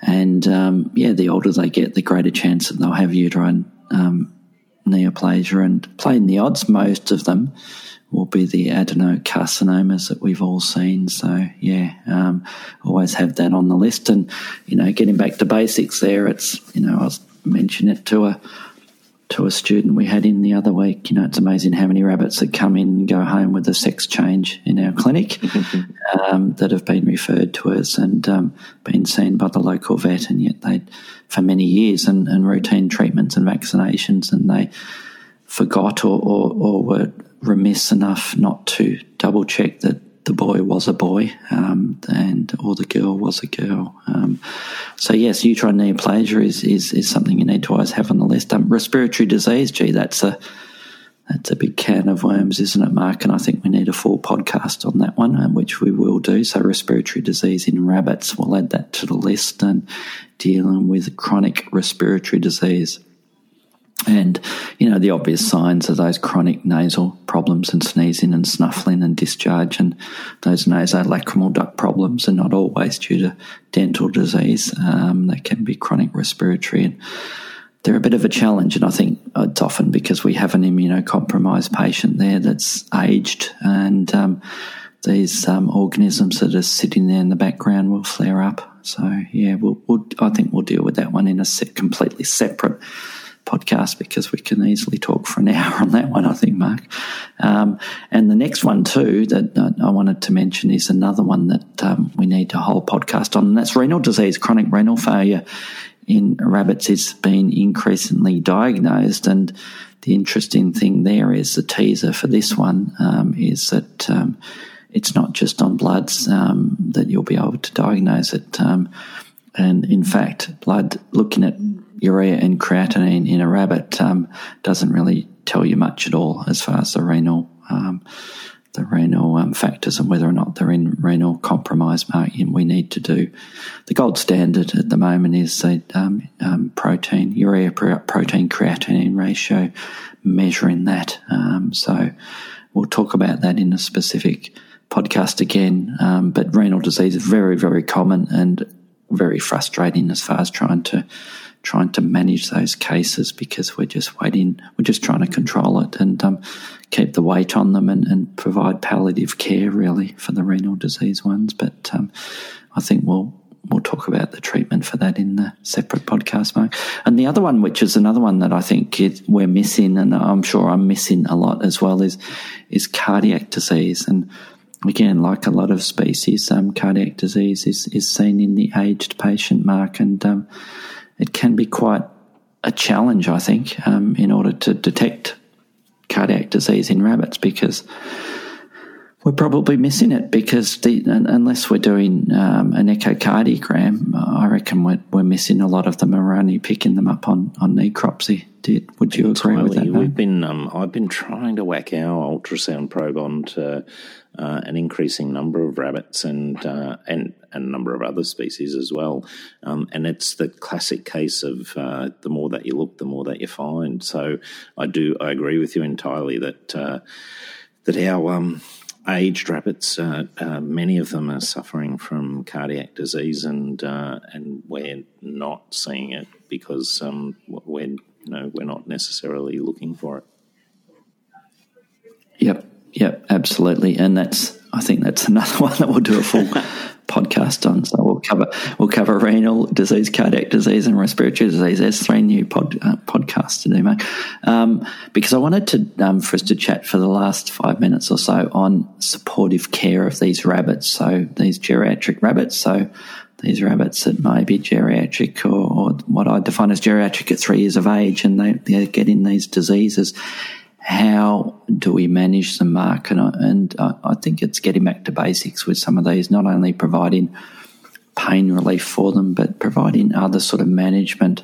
and, um, yeah, the older they get, the greater chance that they'll have uterine um, neoplasia. And playing the odds, most of them will be the adenocarcinomas that we've all seen. So, yeah, um, always have that on the list. And, you know, getting back to basics there, it's, you know, I was mentioning it to a to a student we had in the other week. You know, it's amazing how many rabbits that come in and go home with a sex change in our clinic um, that have been referred to us and um, been seen by the local vet, and yet they, for many years, and, and routine treatments and vaccinations, and they forgot or, or, or were remiss enough not to double check that the boy was a boy um, and or the girl was a girl. Um, so, yes, uterine neoplasia is, is is something you need to always have on the list. Um, respiratory disease, gee, that's a that's a big can of worms, isn't it, Mark? And I think we need a full podcast on that one, um, which we will do. So respiratory disease in rabbits, we'll add that to the list, and dealing with chronic respiratory disease. And, you know, the obvious signs are those chronic nasal problems and sneezing and snuffling and discharge, and those nasolacrimal duct problems are not always due to dental disease. Um, they can be chronic respiratory, and they're a bit of a challenge. And I think it's often because we have an immunocompromised patient there that's aged, and um, these um, organisms that are sitting there in the background will flare up. So, yeah, we'll, we'll, I think we'll deal with that one in a set, completely separate podcast, because we can easily talk for an hour on that one, I think, Mark. Um, and the next one too that I wanted to mention is another one that um, we need a whole podcast on, and that's renal disease. Chronic renal failure in rabbits is being increasingly diagnosed, and the interesting thing there is the teaser for this one um, is that um, it's not just on bloods um, that you'll be able to diagnose it. Um, and in fact, blood, looking at urea and creatinine in a rabbit um, doesn't really tell you much at all as far as the renal um, the renal um, factors and whether or not they're in renal compromise marking. We need to do the gold standard at the moment is the um, um, protein, urea protein creatinine ratio, measuring that. Um, so we'll talk about that in a specific podcast again. Um, but renal disease is very, very common and very frustrating as far as trying to trying to manage those cases, because we're just waiting, we're just trying to control it and um, keep the weight on them and, and provide palliative care really for the renal disease ones. But um, I think we'll we'll talk about the treatment for that in the separate podcast, Mark. And the other one, which is another one that I think is, we're missing, and I'm sure I'm missing a lot as well, is is cardiac disease. And again, like a lot of species, um, cardiac disease is, is seen in the aged patient, Mark, and um, it can be quite a challenge, I think, um, in order to detect cardiac disease in rabbits, because we're probably missing it, because the, unless we're doing um, an echocardiogram, I reckon we're, we're missing a lot of them, and we're only picking them up on, on necropsy. Did, would you Entirely. agree with that? We've been, um, I've been trying to whack our ultrasound probe onto uh, uh, an increasing number of rabbits and uh, and a number of other species as well. Um, and it's the classic case of uh, the more that you look, the more that you find. So I do, I agree with you entirely that uh, that our um, aged rabbits, uh, uh, many of them are suffering from cardiac disease, and uh, and we're not seeing it because um, we're You know, we're not necessarily looking for it. Yep, yep, absolutely. And that's, I think that's another one that we'll do a full podcast on. So we'll cover we'll cover renal disease, cardiac disease, and respiratory disease. There's three new pod, uh, podcasts to do, Mark. Um, because I wanted to um, for us to chat for the last five minutes or so on supportive care of these rabbits. So these geriatric rabbits. So these rabbits that may be geriatric or, or what I define as geriatric at three years of age, and they, they're getting these diseases. How do we manage the mark? And, I, and I, I think it's getting back to basics with some of these, not only providing pain relief for them, but providing other sort of management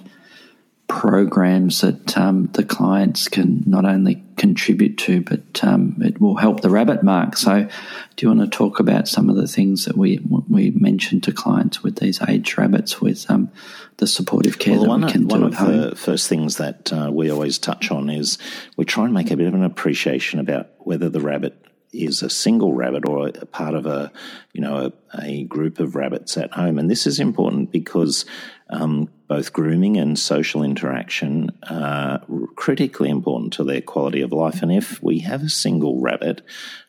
programs that um, the clients can not only contribute to, but um, it will help the rabbit, Mark. So do you want to talk about some of the things that we we mentioned to clients with these aged rabbits, with um, the supportive care well, that one we can of, do one at home? One of the first things that uh, we always touch on is we try and make a bit of an appreciation about whether the rabbit is a single rabbit or a part of a, you know, a, a group of rabbits at home. And this is important because um, both grooming and social interaction are critically important to their quality of life. And if we have a single rabbit,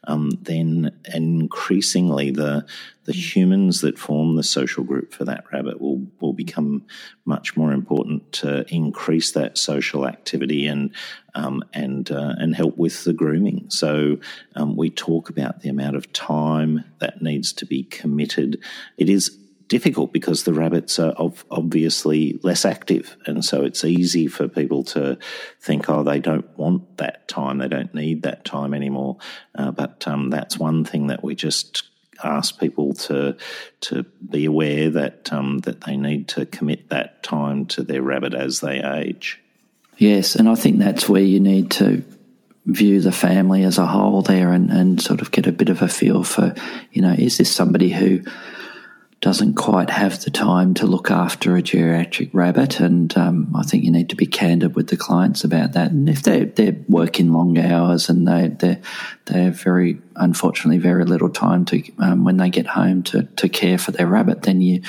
um, then increasingly the the humans that form the social group for that rabbit will, will become much more important to increase that social activity and um, and uh, and help with the grooming. So um, we talk about the amount of time that needs to be committed. It is difficult because the rabbits are obviously less active, and so it's easy for people to think, oh, they don't want that time, they don't need that time anymore. Uh, but um, that's one thing that we just ask people to to be aware that um, that they need to commit that time to their rabbit as they age. Yes, and I think that's where you need to view the family as a whole there, and, and sort of get a bit of a feel for, you know, is this somebody who doesn't quite have the time to look after a geriatric rabbit? And um, I think you need to be candid with the clients about that. And if they're, they're working long hours and they they're, they're very, unfortunately, very little time to um, when they get home to, to care for their rabbit, then you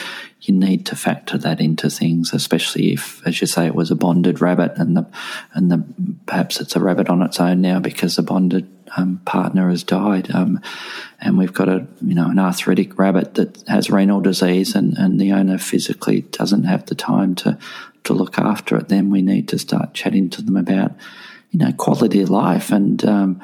you need to factor that into things, especially if, as you say, it was a bonded rabbit and the and the perhaps it's a rabbit on its own now because the bonded um, partner has died, um, and we've got a you know an arthritic rabbit that has renal disease, and, and the owner physically doesn't have the time to to look after it. Then we need to start chatting to them about you know quality of life, and um,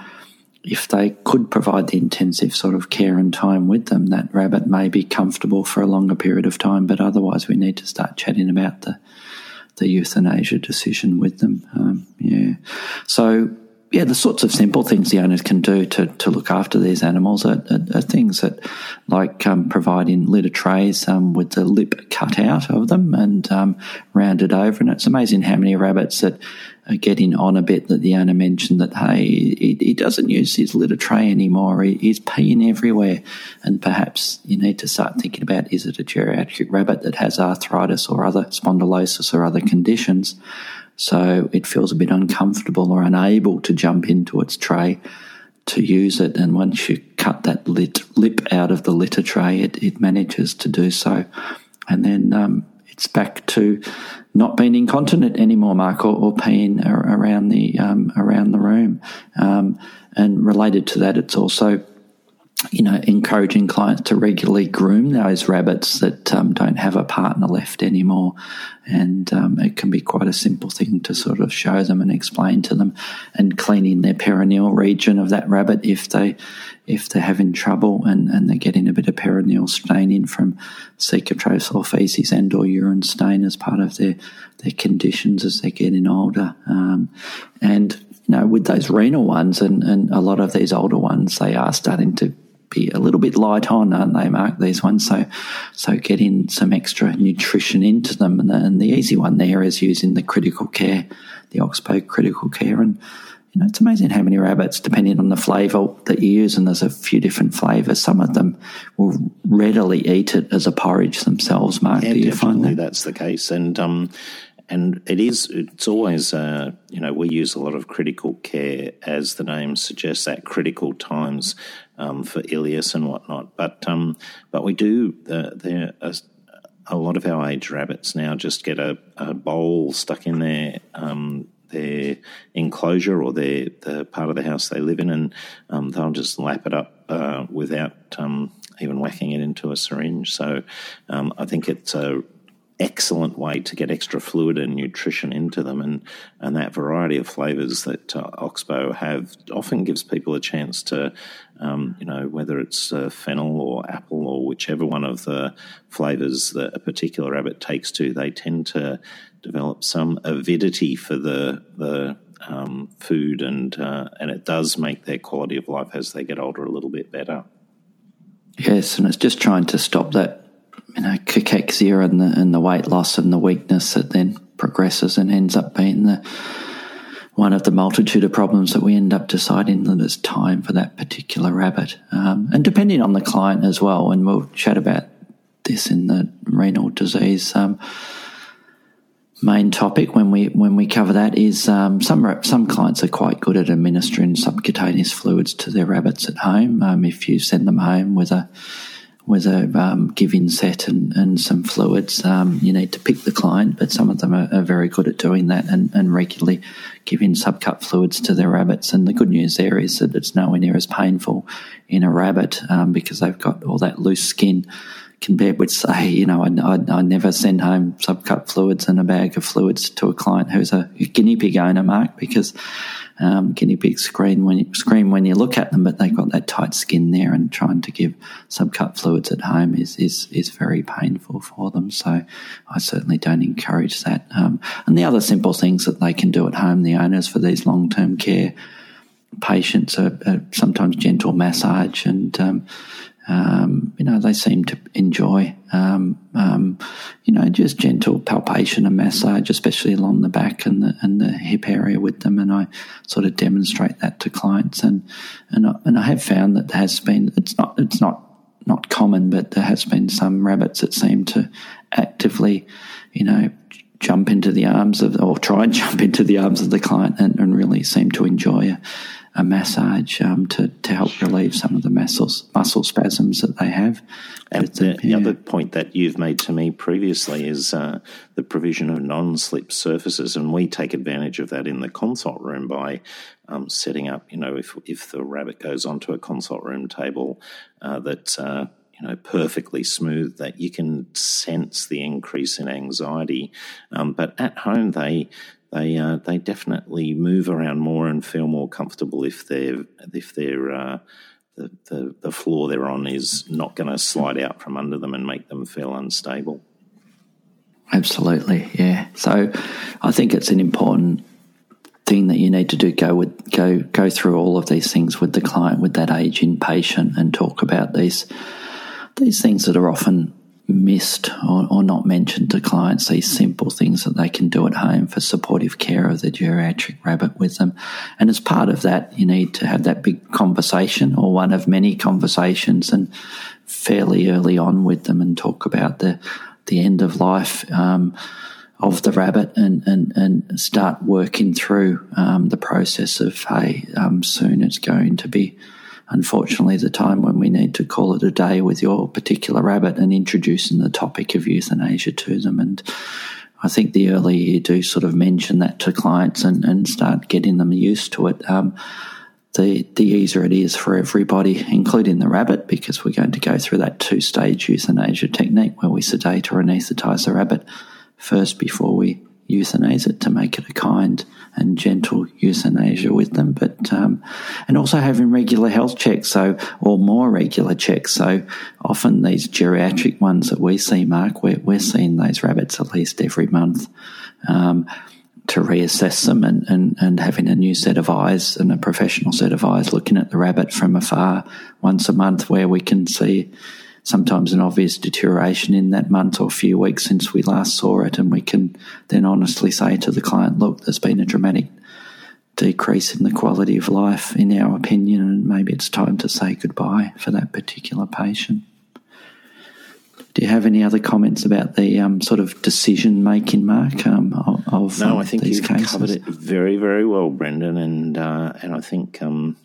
if they could provide the intensive sort of care and time with them, that rabbit may be comfortable for a longer period of time. But otherwise, we need to start chatting about the the euthanasia decision with them. Um, yeah, so yeah, the sorts of simple things the owners can do to, to look after these animals are, are, are things that, like um, providing litter trays um, with the lip cut out of them and um, rounded over. And it's amazing how many rabbits that are getting on a bit that the owner mentioned that, hey, he, he doesn't use his litter tray anymore. He, he's peeing everywhere. And perhaps you need to start thinking about, is it a geriatric rabbit that has arthritis or other spondylosis or other conditions? So it feels a bit uncomfortable or unable to jump into its tray to use it. And once you cut that lit, lip out of the litter tray, it, it manages to do so. And then um, it's back to not being incontinent anymore, Mark, or, or peeing around the, um, around the room. Um, and related to that, it's also, you know, encouraging clients to regularly groom those rabbits that um, don't have a partner left anymore. And um, it can be quite a simple thing to sort of show them and explain to them, and cleaning their perineal region of that rabbit if they if they're having trouble and, and they're getting a bit of perineal staining from cecatrace or feces and or urine stain as part of their, their conditions as they're getting older. Um, and, you know, with those renal ones and, and a lot of these older ones, they are starting to be a little bit light on, aren't they, Mark, these ones? So so getting some extra nutrition into them. And the, and the easy one there is using the critical care, the Oxbow critical care. And, you know, it's amazing how many rabbits, depending on the flavour that you use, and there's a few different flavours, some of them will readily eat it as a porridge themselves, Mark. Yeah, do you find that? That's the case. And, um, and it is, it's always, uh, you know, we use a lot of critical care, as the name suggests, at critical times um, for ileus and whatnot. But um, but we do, uh, there are a lot of our aged rabbits now just get a, a bowl stuck in their, um, their enclosure or their the part of the house they live in, and um, they'll just lap it up uh, without um, even whacking it into a syringe. So um, I think it's a excellent way to get extra fluid and nutrition into them, and, and that variety of flavours that uh, Oxbow have often gives people a chance to, um, you know, whether it's uh, fennel or apple or whichever one of the flavours that a particular rabbit takes to, they tend to develop some avidity for the the um, food, and uh, and it does make their quality of life as they get older a little bit better. Yes, and it's just trying to stop that, you know, cachexia and the, and the weight loss and the weakness that then progresses and ends up being the one of the multitude of problems that we end up deciding that it's time for that particular rabbit. Um, and depending on the client as well, and we'll chat about this in the renal disease um, main topic when we when we cover that, is um, some some clients are quite good at administering subcutaneous fluids to their rabbits at home. Um, if you send them home with a with a um, giving set and, and some fluids, um, you need to pick the client, but some of them are, are very good at doing that and, and regularly giving subcut fluids to their rabbits. And the good news there is that it's nowhere near as painful in a rabbit um, because they've got all that loose skin compared with, say, you know, I, I, I never send home subcut fluids and a bag of fluids to a client who's a guinea pig owner, Mark, because Um, guinea pigs scream when you, scream when you look at them, but they've got that tight skin there, and trying to give subcut fluids at home is is, is very painful for them. So I certainly don't encourage that. Um, and the other simple things that they can do at home, the owners, for these long-term care patients, are, are sometimes gentle massage, and um, um, you know, they seem to enjoy um, um, you know, just gentle palpation and massage, especially along the back and the and the hip area with them. And I sort of demonstrate that to clients, and and I, and I have found that there has been, it's not it's not not common, but there has been some rabbits that seem to actively, you know, jump into the arms of, or try and jump into the arms of the client, and, and really seem to enjoy a, a massage um, to, to help relieve some of the muscles, muscle spasms that they have. And the, the yeah. other point that you've made to me previously is uh, the provision of non-slip surfaces, and we take advantage of that in the consult room by um, setting up, you know, if if the rabbit goes onto a consult room table uh, that's, uh, you know, perfectly smooth, that you can sense the increase in anxiety. Um, but at home they... They uh, they definitely move around more and feel more comfortable if they're if they're uh, the, the the floor they're on is not going to slide out from under them and make them feel unstable. Absolutely, yeah. So I think it's an important thing that you need to do, go with go go through all of these things with the client, with that aging patient, and talk about these these things that are often missed or, or not mentioned to clients, these simple things that they can do at home for supportive care of the geriatric rabbit with them. And as part of that, you need to have that big conversation, or one of many conversations, and fairly early on with them, and talk about the the end of life um, of the rabbit, and, and, and start working through um, the process of, hey, um, soon it's going to be, unfortunately, the time when we need to call it a day with your particular rabbit, and introducing the topic of euthanasia to them. And I think the earlier you do sort of mention that to clients and, and start getting them used to it, um, the, the easier it is for everybody, including the rabbit, because we're going to go through that two-stage euthanasia technique where we sedate or anaesthetise the rabbit first before we euthanize it, to make it a kind and gentle euthanasia with them. But um, and also having regular health checks, so or more regular checks. So often these geriatric ones that we see, Mark, we're, we're seeing those rabbits at least every month um, to reassess them, and, and, and having a new set of eyes and a professional set of eyes looking at the rabbit from afar once a month, where we can see sometimes an obvious deterioration in that month or few weeks since we last saw it, and we can then honestly say to the client, look, there's been a dramatic decrease in the quality of life, in our opinion, and maybe it's time to say goodbye for that particular patient. Do you have any other comments about the um, sort of decision-making, Mark, um, of No, I think these you've cases? Covered it very, very well, Brendan, and uh, and I think um,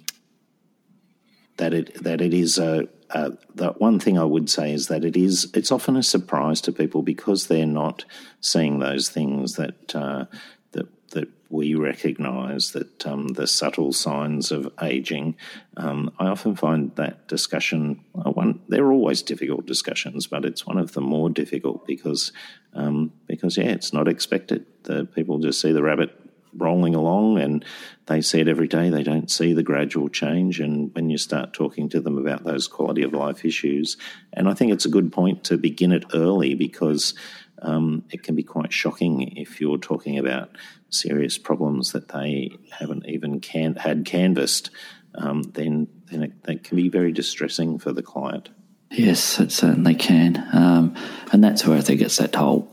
that it that it is a... Uh, the one thing I would say is that it is, it's often a surprise to people because they're not seeing those things that uh, that that we recognise, that um, the subtle signs of ageing. Um, I often find that discussion, uh, one, they're always difficult discussions, but it's one of the more difficult because, um, because yeah, it's not expected. The people just see the rabbit rolling along and they see it every day. They don't see the gradual change, and when you start talking to them about those quality of life issues, and I think it's a good point to begin it early, because um, it can be quite shocking if you're talking about serious problems that they haven't even can- had canvassed, um, then, then it, that can be very distressing for the client. Yes, it certainly can. Um, and that's where I think it's that whole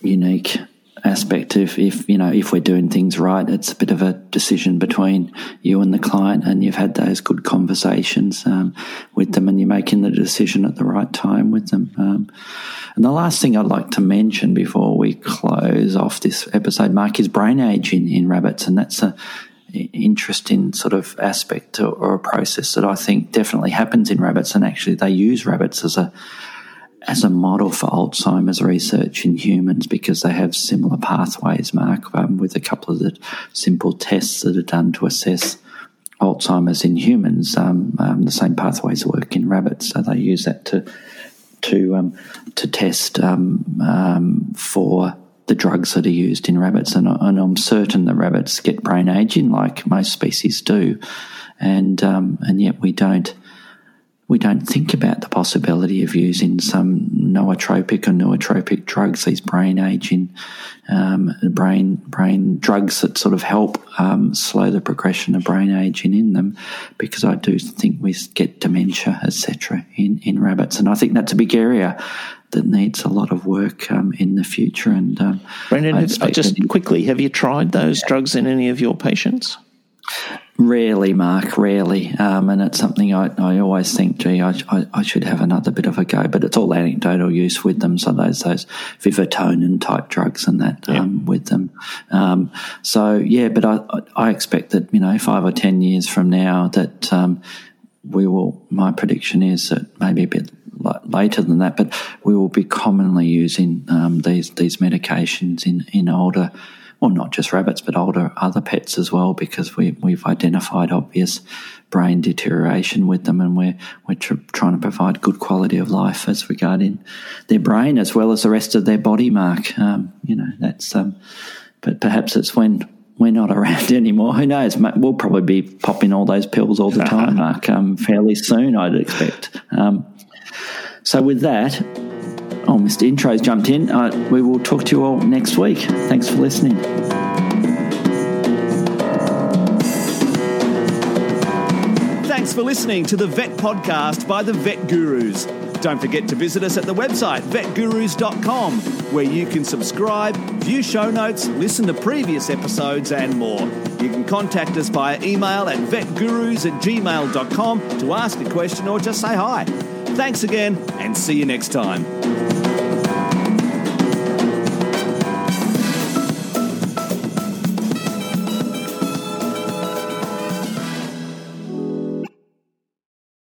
unique aspect of, if you know, if we're doing things right, it's a bit of a decision between you and the client, and you've had those good conversations um, with them, and you're making the decision at the right time with them. Um, and the last thing I'd like to mention before we close off this episode, Mark, is brain aging in rabbits, and that's a interesting sort of aspect or, or a process that I think definitely happens in rabbits, and actually they use rabbits as a as a model for Alzheimer's research in humans, because they have similar pathways, Mark, um, with a couple of the simple tests that are done to assess Alzheimer's in humans. Um, um, the same pathways work in rabbits, so they use that to to um, to test um, um, for the drugs that are used in rabbits. And, and I'm certain the rabbits get brain aging like most species do, and um, and yet we don't. We don't think about the possibility of using some nootropic or nootropic drugs, these brain aging, um, brain brain drugs that sort of help um, slow the progression of brain aging in them, because I do think we get dementia, et cetera, in, in rabbits, and I think that's a big area that needs a lot of work um, in the future. And um, Brendan, I just that, quickly, have you tried those yeah. drugs in any of your patients? Rarely, Mark, rarely. Um, and it's something I, I always think, gee, I, I, I should have another bit of a go. But it's all anecdotal use with them, so those those Vivotonin-type drugs and that yeah. um, with them. Um, so, yeah, but I, I expect that, you know, five or ten years from now that um, we will – my prediction is that maybe a bit later than that, but we will be commonly using um, these, these medications in, in older – well, not just rabbits, but older other pets as well, because we, we've identified obvious brain deterioration with them, and we're, we're tr- trying to provide good quality of life as regarding their brain as well as the rest of their body, Mark. Um, you know, that's um, but perhaps it's when we're not around anymore. Who knows? We'll probably be popping all those pills all the time, Mark, um, fairly soon, I'd expect. Um, so with that... Oh, Mister Intro's jumped in. Uh, we will talk to you all next week. Thanks for listening. Thanks for listening to the Vet Podcast by the Vet Gurus. Don't forget to visit us at the website vet gurus dot com, where you can subscribe, view show notes, listen to previous episodes and more. You can contact us via email at vetgurus at gmail dot com to ask a question or just say hi. Thanks again and see you next time.